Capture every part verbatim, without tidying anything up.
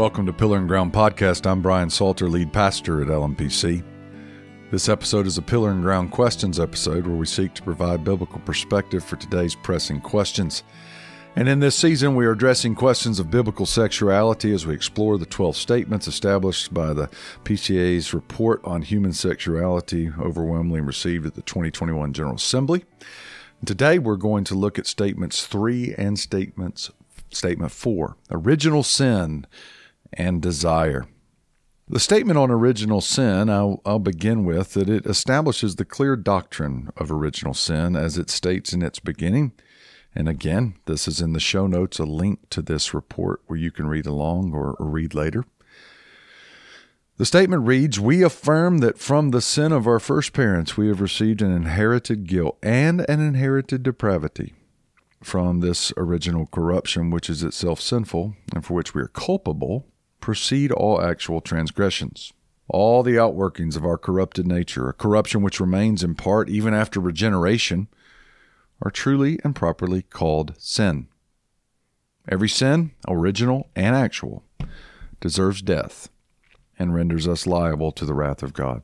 Welcome to Pillar and Ground Podcast. I'm Brian Salter, lead pastor at L M P C. This episode is a Pillar and Ground Questions episode where we seek to provide biblical perspective for today's pressing questions. And in this season, we are addressing questions of biblical sexuality as we explore the twelve statements established by the P C A's report on human sexuality, overwhelmingly received at the twenty twenty-one General Assembly. And today, we're going to look at statements three and statements statement four, original sin and desire. The statement on original sin, I'll, I'll begin with that it establishes the clear doctrine of original sin as it states in its beginning. And again, this is in the show notes, a link to this report where you can read along or, or read later. The statement reads, "We affirm that from the sin of our first parents we have received an inherited guilt and an inherited depravity from this original corruption, which is itself sinful, and for which we are culpable, proceed all actual transgressions. All the outworkings of our corrupted nature, a corruption which remains in part even after regeneration, are truly and properly called sin. Every sin, original and actual, deserves death and renders us liable to the wrath of God."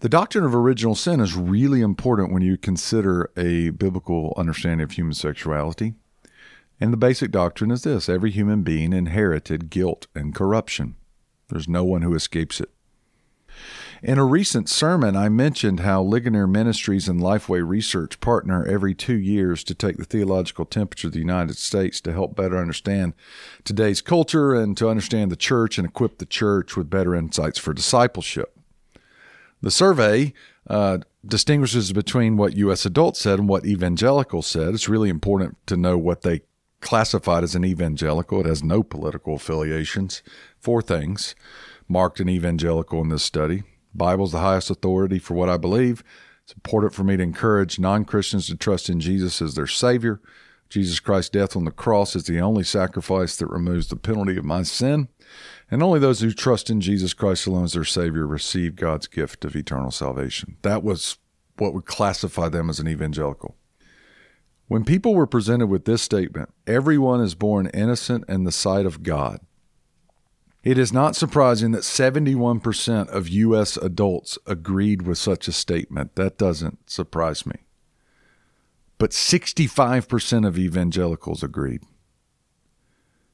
The doctrine of original sin is really important when you consider a biblical understanding of human sexuality. And the basic doctrine is this: every human being inherited guilt and corruption. There's no one who escapes it. In a recent sermon, I mentioned how Ligonier Ministries and Lifeway Research partner every two years to take the theological temperature of the United States to help better understand today's culture and to understand the church and equip the church with better insights for discipleship. The survey uh, distinguishes between what U S adults said and what evangelicals said. It's really important to know what they classified as an evangelical. It has no political affiliations. Four things marked an evangelical in this study. Bible's the highest authority for what I believe. It's important for me to encourage non-Christians to trust in Jesus as their Savior. Jesus Christ's death on the cross is the only sacrifice that removes the penalty of my sin. And only those who trust in Jesus Christ alone as their Savior receive God's gift of eternal salvation. That was what would classify them as an evangelical. When people were presented with this statement, "Everyone is born innocent in the sight of God," it is not surprising that seventy-one percent of U S adults agreed with such a statement. That doesn't surprise me. But sixty-five percent of evangelicals agreed.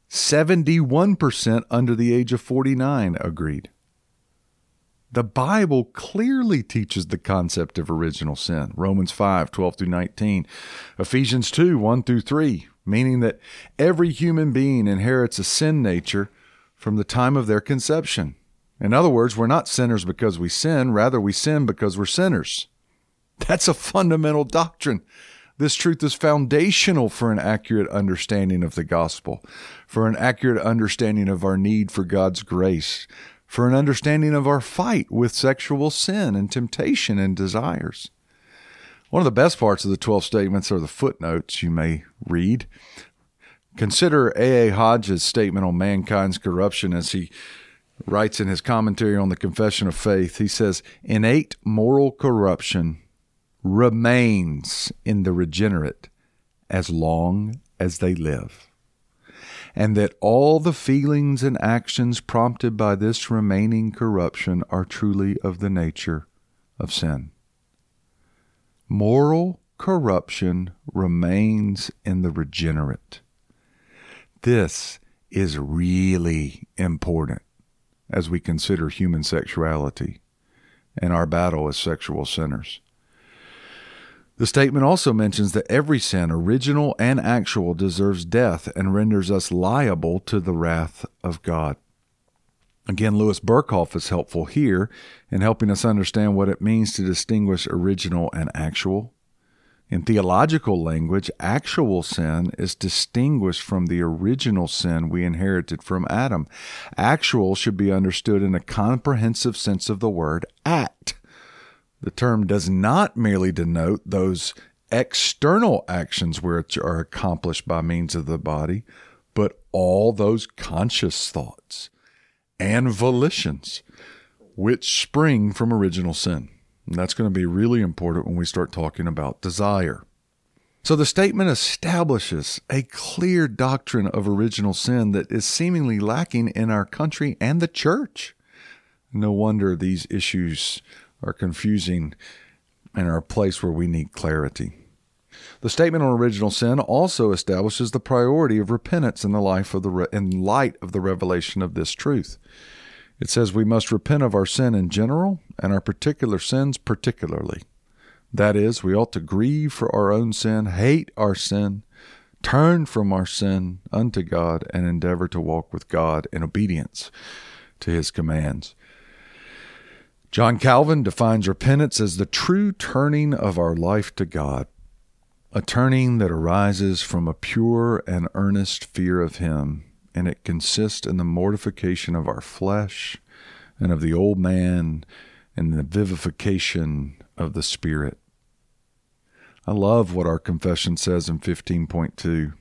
seventy-one percent under the age of forty-nine agreed. The Bible clearly teaches the concept of original sin. Romans five, twelve through nineteen, Ephesians two, one through three, meaning that every human being inherits a sin nature from the time of their conception. In other words, we're not sinners because we sin, rather we sin because we're sinners. That's a fundamental doctrine. This truth is foundational for an accurate understanding of the gospel, for an accurate understanding of our need for God's grace, for an understanding of our fight with sexual sin and temptation and desires. One of the best parts of the twelve statements are the footnotes you may read. Consider A A Hodge's statement on mankind's corruption as he writes in his commentary on the Confession of Faith. He says, "Innate moral corruption remains in the regenerate as long as they live, and that all the feelings and actions prompted by this remaining corruption are truly of the nature of sin." Moral corruption remains in the regenerate. This is really important as we consider human sexuality and our battle as sexual sinners. The statement also mentions that every sin, original and actual, deserves death and renders us liable to the wrath of God. Again, Louis Berkhof is helpful here in helping us understand what it means to distinguish original and actual. In theological language, actual sin is distinguished from the original sin we inherited from Adam. Actual should be understood in a comprehensive sense of the word act. The term does not merely denote those external actions which are accomplished by means of the body, but all those conscious thoughts and volitions which spring from original sin. And that's going to be really important when we start talking about desire. So the statement establishes a clear doctrine of original sin that is seemingly lacking in our country and the church. No wonder these issues are confusing and are a place where we need clarity. The statement on original sin also establishes the priority of repentance in the life of the re- in light of the revelation of this truth. It says we must repent of our sin in general and our particular sins particularly. That is, we ought to grieve for our own sin, hate our sin, turn from our sin unto God, and endeavor to walk with God in obedience to his commands. John Calvin defines repentance as the true turning of our life to God, a turning that arises from a pure and earnest fear of him, and it consists in the mortification of our flesh and of the old man and the vivification of the Spirit. I love what our confession says in fifteen point two,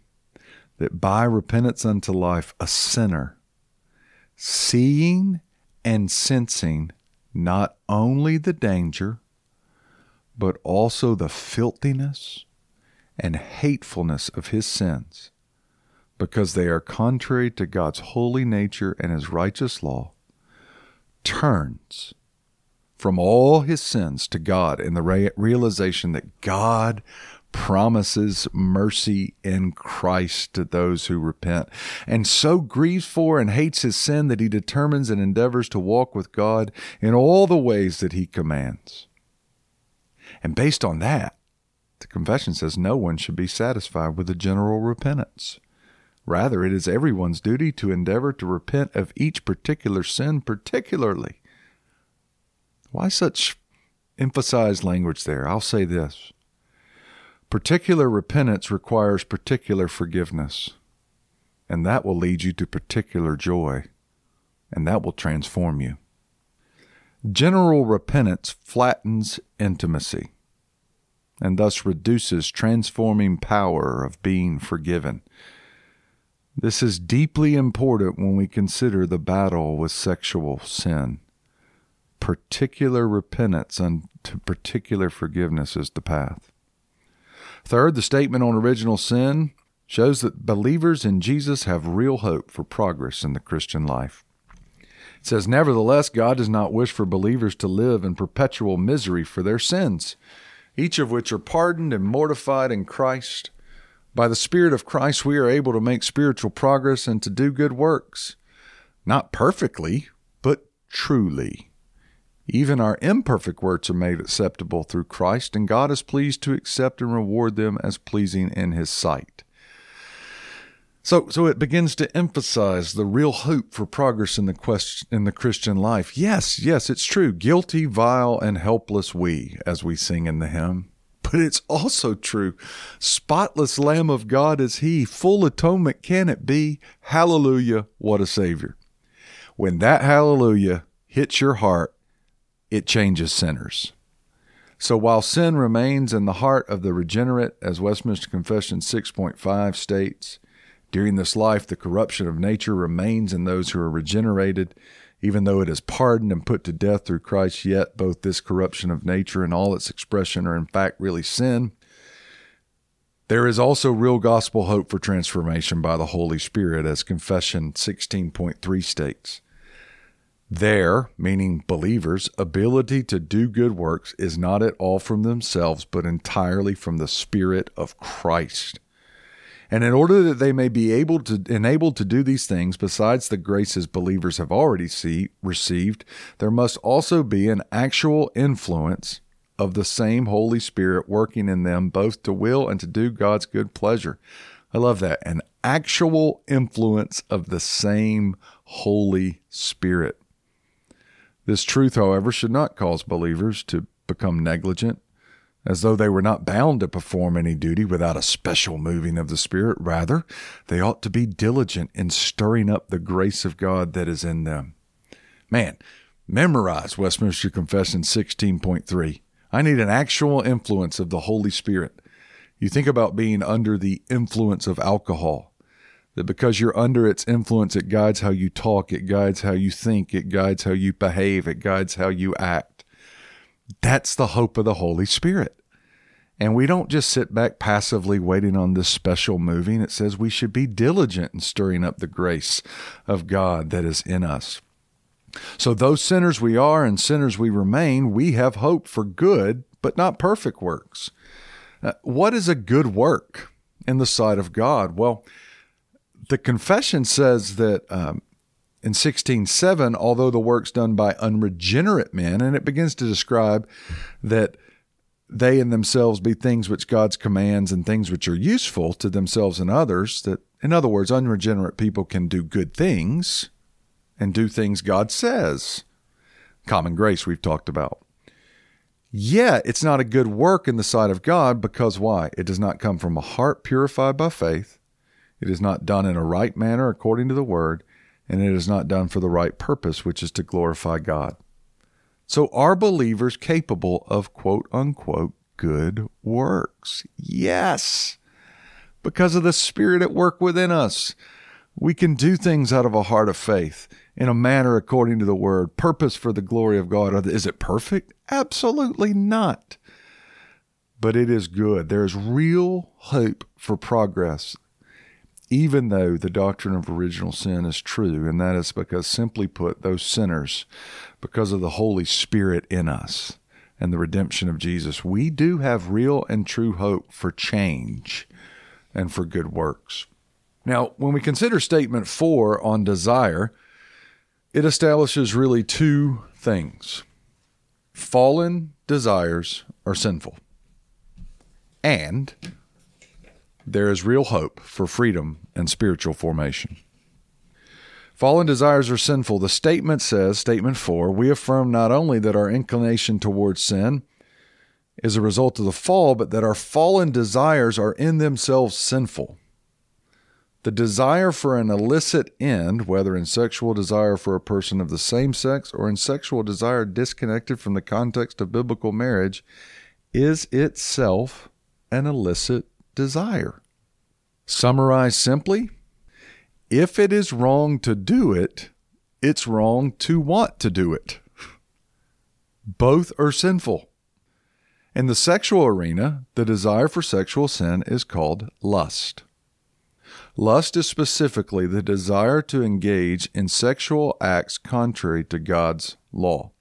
that by repentance unto life, a sinner, seeing and sensing not only the danger, but also the filthiness and hatefulness of his sins, because they are contrary to God's holy nature and his righteous law, turns from all his sins to God in the re- realization that God promises mercy in Christ to those who repent, and so grieves for and hates his sin that he determines and endeavors to walk with God in all the ways that he commands. And based on that, the confession says no one should be satisfied with a general repentance. Rather, it is everyone's duty to endeavor to repent of each particular sin particularly. Why such emphasized language there? I'll say this. Particular repentance requires particular forgiveness, and that will lead you to particular joy, and that will transform you. General repentance flattens intimacy, and thus reduces transforming power of being forgiven. This is deeply important when we consider the battle with sexual sin. Particular repentance unto particular forgiveness is the path. Third, the statement on original sin shows that believers in Jesus have real hope for progress in the Christian life. It says, nevertheless, God does not wish for believers to live in perpetual misery for their sins, each of which are pardoned and mortified in Christ. By the Spirit of Christ, we are able to make spiritual progress and to do good works, not perfectly, but truly. Even our imperfect works are made acceptable through Christ, and God is pleased to accept and reward them as pleasing in his sight. So so it begins to emphasize the real hope for progress in the quest, in the Christian life. Yes, yes, it's true. Guilty, vile, and helpless we, as we sing in the hymn. But it's also true. Spotless Lamb of God is he. Full atonement can it be. Hallelujah, what a Savior. When that hallelujah hits your heart, it changes sinners. So while sin remains in the heart of the regenerate, as Westminster Confession six point five states, during this life the corruption of nature remains in those who are regenerated, even though it is pardoned and put to death through Christ, yet both this corruption of nature and all its expression are in fact really sin. There is also real gospel hope for transformation by the Holy Spirit, as Confession sixteen point three states. Their, meaning believers, ability to do good works is not at all from themselves, but entirely from the Spirit of Christ. And in order that they may be able to enabled to do these things, besides the graces believers have already see, received, there must also be an actual influence of the same Holy Spirit working in them, both to will and to do God's good pleasure. I love that. An actual influence of the same Holy Spirit. This truth, however, should not cause believers to become negligent, as though they were not bound to perform any duty without a special moving of the Spirit. Rather, they ought to be diligent in stirring up the grace of God that is in them. Man, memorize Westminster Confession sixteen point three. I need an actual influence of the Holy Spirit. You think about being under the influence of alcohol, that because you're under its influence, it guides how you talk, it guides how you think, it guides how you behave, it guides how you act. That's the hope of the Holy Spirit. And we don't just sit back passively waiting on this special moving. It says we should be diligent in stirring up the grace of God that is in us. So though sinners we are and sinners we remain, we have hope for good, but not perfect works. Uh, what is a good work in the sight of God? Well, the confession says that um, in sixteen seven, although the work's done by unregenerate men, and it begins to describe that they in themselves be things which God's commands and things which are useful to themselves and others, that, in other words, unregenerate people can do good things and do things God says. Common grace we've talked about. Yet, it's not a good work in the sight of God because why? It does not come from a heart purified by faith. It is not done in a right manner according to the word, and it is not done for the right purpose, which is to glorify God. So are believers capable of quote-unquote good works? Yes, because of the Spirit at work within us. We can do things out of a heart of faith, in a manner according to the word, purpose for the glory of God. Is it perfect? Absolutely not. But it is good. There is real hope for progress, even though the doctrine of original sin is true, and that is because, simply put, those sinners, because of the Holy Spirit in us and the redemption of Jesus, we do have real and true hope for change and for good works. Now, when we consider statement four on desire, it establishes really two things. Fallen desires are sinful, and there is real hope for freedom and spiritual formation. Fallen desires are sinful. The statement says, statement four, we affirm not only that our inclination towards sin is a result of the fall, but that our fallen desires are in themselves sinful. The desire for an illicit end, whether in sexual desire for a person of the same sex or in sexual desire disconnected from the context of biblical marriage, is itself an illicit desire. Summarized simply, if it is wrong to do it, it's wrong to want to do it. Both are sinful. In the sexual arena, the desire for sexual sin is called lust. Lust is specifically the desire to engage in sexual acts contrary to God's law.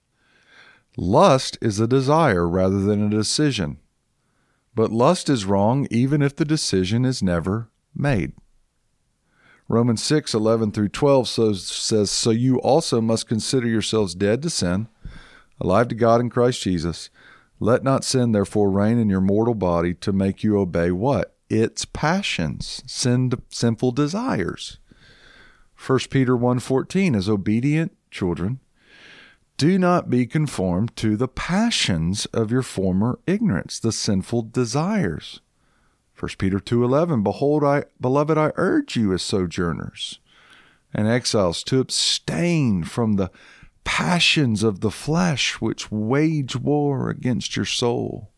Lust is a desire rather than a decision. But lust is wrong even if the decision is never made. Romans six, eleven through twelve says, "So you also must consider yourselves dead to sin, alive to God in Christ Jesus. Let not sin therefore reign in your mortal body to make you obey what? Its passions, sin, sinful desires." First Peter one fourteen, as obedient children, do not be conformed to the passions of your former ignorance, the sinful desires. First Peter two eleven, behold, I, beloved, I urge you as sojourners and exiles to abstain from the passions of the flesh which wage war against your soul.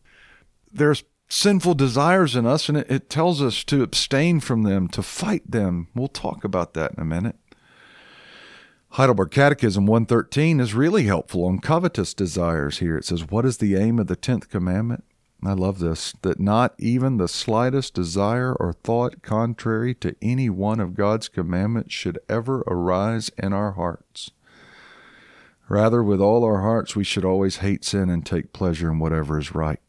There's sinful desires in us, and it, it tells us to abstain from them, to fight them. We'll talk about that in a minute. Heidelberg Catechism one thirteen is really helpful on covetous desires here. It says, what is the aim of the tenth commandment? I love this, that not even the slightest desire or thought contrary to any one of God's commandments should ever arise in our hearts. Rather, with all our hearts, we should always hate sin and take pleasure in whatever is right.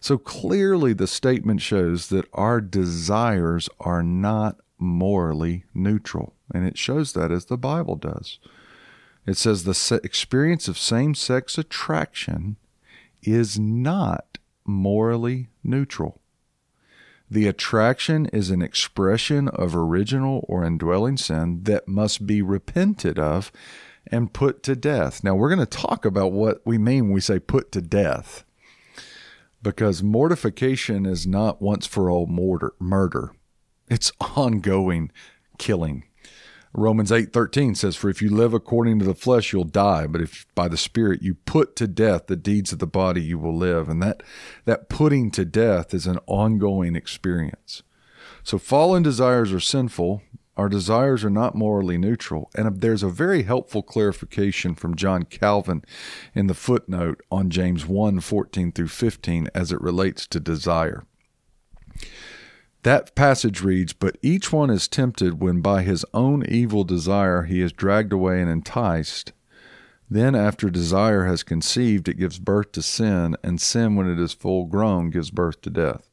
So clearly the statement shows that our desires are not morally neutral, and it shows that as the Bible does. It says the experience of same-sex attraction is not morally neutral. The attraction is an expression of original or indwelling sin that must be repented of and put to death. Now, we're going to talk about what we mean when we say put to death, because mortification is not once for all mortar, murder. It's ongoing killing. Romans eight thirteen says, for if you live according to the flesh, you'll die. But if by the Spirit you put to death the deeds of the body, you will live. And that, that putting to death is an ongoing experience. So fallen desires are sinful, Our desires are not morally neutral. And there's a very helpful clarification from John Calvin in the footnote on James one, fourteen through fifteen as it relates to desire. That passage reads, "But each one is tempted when by his own evil desire he is dragged away and enticed. Then after desire has conceived, it gives birth to sin, and sin, when it is full grown, gives birth to death."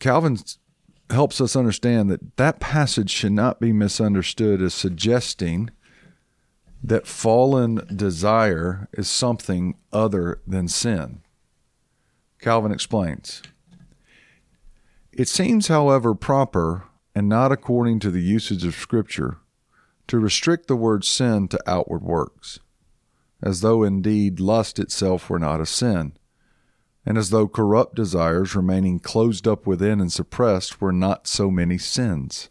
Calvin helps us understand that that passage should not be misunderstood as suggesting that fallen desire is something other than sin. Calvin explains, "It seems, however, proper, and not according to the usage of Scripture, to restrict the word sin to outward works, as though indeed lust itself were not a sin, and as though corrupt desires remaining closed up within and suppressed were not so many sins.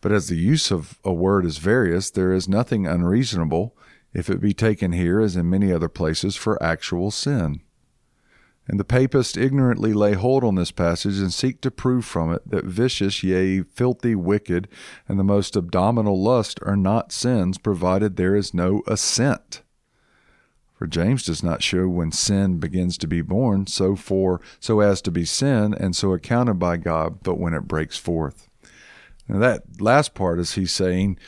But as the use of a word is various, there is nothing unreasonable if it be taken here as in many other places for actual sin." And the papists ignorantly lay hold on this passage and seek to prove from it that vicious, yea, filthy, wicked, and the most abominable lust are not sins, provided there is no assent. For James does not show when sin begins to be born, so for so as to be sin, and so accounted by God, but when it breaks forth. Now that last part is he's saying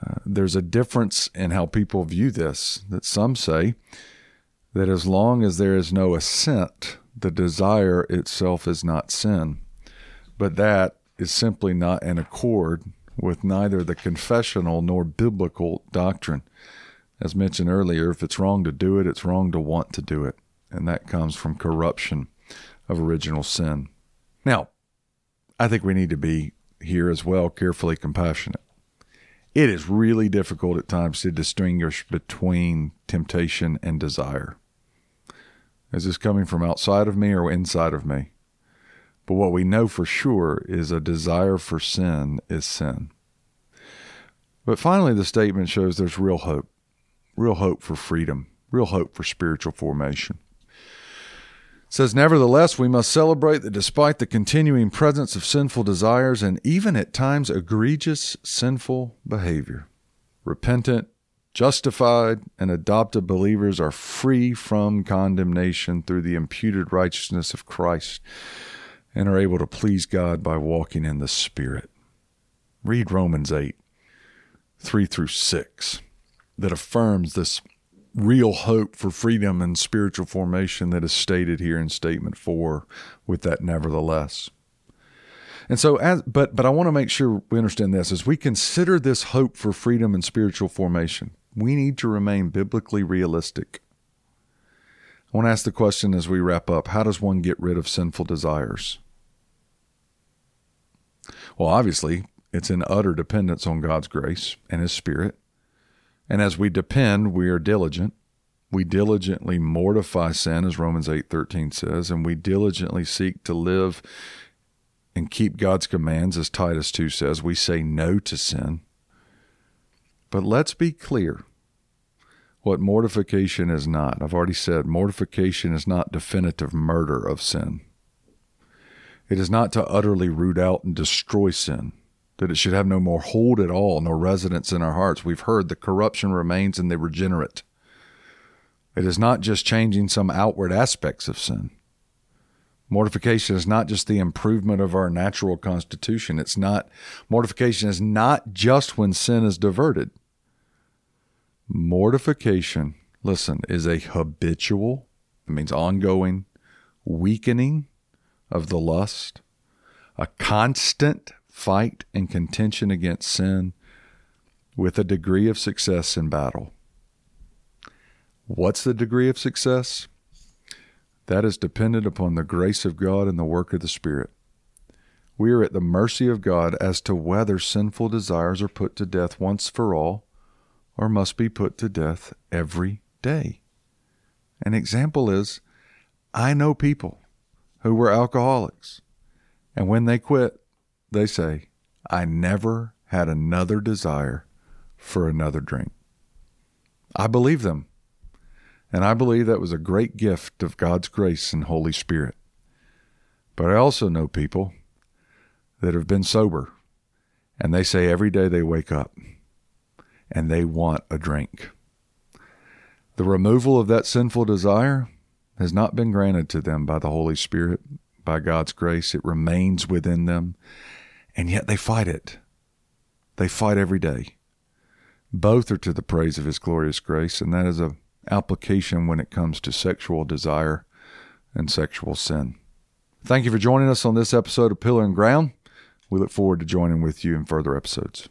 uh, there's a difference in how people view this, that some say that as long as there is no assent, the desire itself is not sin. But that is simply not in accord with neither the confessional nor biblical doctrine. As mentioned earlier, if it's wrong to do it, it's wrong to want to do it. And that comes from corruption of original sin. Now, I think we need to be here as well carefully compassionate. It is really difficult at times to distinguish between temptation and desire. Is this coming from outside of me or inside of me? But what we know for sure is a desire for sin is sin. But finally, the statement shows there's real hope, real hope for freedom, real hope for spiritual formation. It says, "Nevertheless, we must celebrate that despite the continuing presence of sinful desires and even at times egregious sinful behavior, repentant, justified, and adopted believers are free from condemnation through the imputed righteousness of Christ and are able to please God by walking in the Spirit." Read Romans eight, three through six, that affirms this real hope for freedom and spiritual formation that is stated here in statement four with that "nevertheless." And so, as, but but I want to make sure we understand this. As we consider this hope for freedom and spiritual formation, we need to remain biblically realistic. I want to ask the question as we wrap up, how does one get rid of sinful desires? Well, obviously, it's in utter dependence on God's grace and His Spirit. And as we depend, we are diligent. We diligently mortify sin, as Romans eight thirteen says, and we diligently seek to live and keep God's commands, as Titus two says. We say no to sin. But let's be clear what mortification is not. I've already said mortification is not definitive murder of sin. It is not to utterly root out and destroy sin, that it should have no more hold at all, no residence in our hearts. We've heard the corruption remains in the regenerate. It is not just changing some outward aspects of sin. Mortification is not just the improvement of our natural constitution. It's not, mortification is not just when sin is diverted. Mortification, listen, is a habitual, it means ongoing, weakening of the lust, a constant fight and contention against sin with a degree of success in battle. What's the degree of success? That is dependent upon the grace of God and the work of the Spirit. We are at the mercy of God as to whether sinful desires are put to death once for all or must be put to death every day. An example is, I know people who were alcoholics, and when they quit, they say, I never had another desire for another drink. I believe them. And I believe that was a great gift of God's grace and Holy Spirit. But I also know people that have been sober And they say every day they wake up and they want a drink. The removal of that sinful desire has not been granted to them by the Holy Spirit, by God's grace. It remains within them, and yet they fight it. They fight every day. Both are to the praise of His glorious grace, and that is an application when it comes to sexual desire and sexual sin. Thank you for joining us on this episode of Pillar and Ground. We look forward to joining with you in further episodes.